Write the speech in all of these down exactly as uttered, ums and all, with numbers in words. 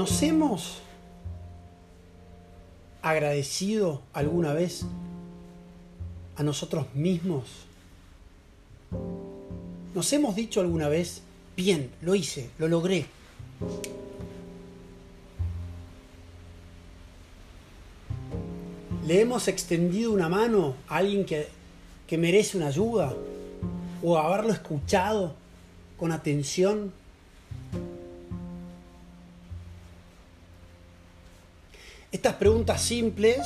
¿Nos hemos agradecido alguna vez a nosotros mismos? ¿Nos hemos dicho alguna vez, bien, lo hice, lo logré? ¿Le hemos extendido una mano a alguien que, que merece una ayuda? ¿O haberlo escuchado con atención? Estas preguntas simples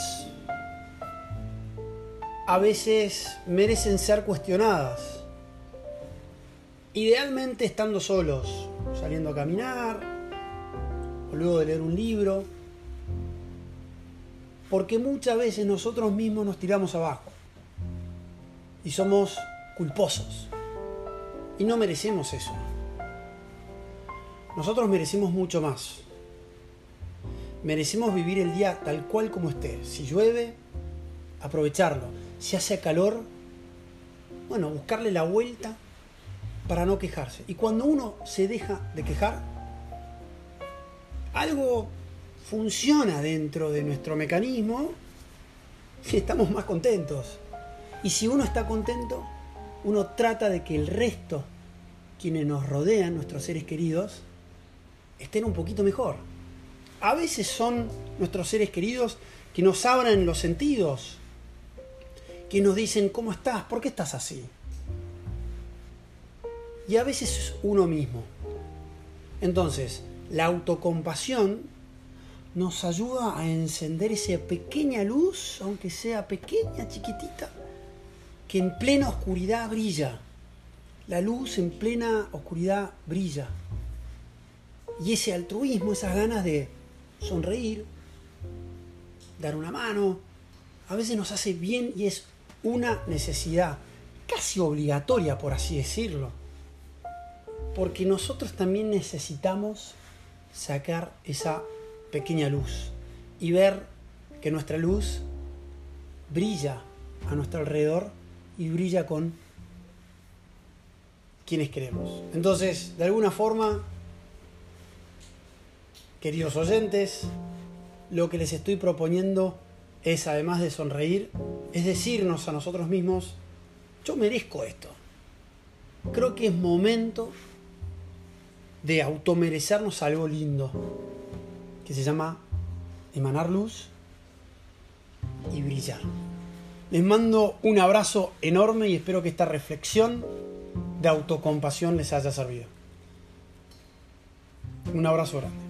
a veces merecen ser cuestionadas. Idealmente estando solos, saliendo a caminar, o luego de leer un libro, porque muchas veces nosotros mismos nos tiramos abajo y somos culposos y no merecemos eso. Nosotros merecemos mucho más. Merecemos vivir el día tal cual como esté. Si llueve, aprovecharlo. Si hace calor, bueno, buscarle la vuelta para no quejarse. Y cuando uno se deja de quejar, algo funciona dentro de nuestro mecanismo y estamos más contentos. Y si uno está contento, uno trata de que el resto, quienes nos rodean, nuestros seres queridos, estén un poquito mejor. A veces son nuestros seres queridos que nos abran los sentidos, que nos dicen, ¿cómo estás? ¿Por qué estás así? Y a veces es uno mismo. Entonces, la autocompasión nos ayuda a encender esa pequeña luz, aunque sea pequeña, chiquitita, que en plena oscuridad brilla. La luz en plena oscuridad brilla. Y ese altruismo, esas ganas de sonreír, dar una mano, a veces nos hace bien y es una necesidad casi obligatoria, por así decirlo. Porque nosotros también necesitamos sacar esa pequeña luz y ver que nuestra luz brilla a nuestro alrededor y brilla con quienes queremos. Entonces, de alguna forma, queridos oyentes, lo que les estoy proponiendo es, además de sonreír, es decirnos a nosotros mismos, yo merezco esto. Creo que es momento de automerecernos algo lindo, que se llama emanar luz y brillar. Les mando un abrazo enorme y espero que esta reflexión de autocompasión les haya servido. Un abrazo grande.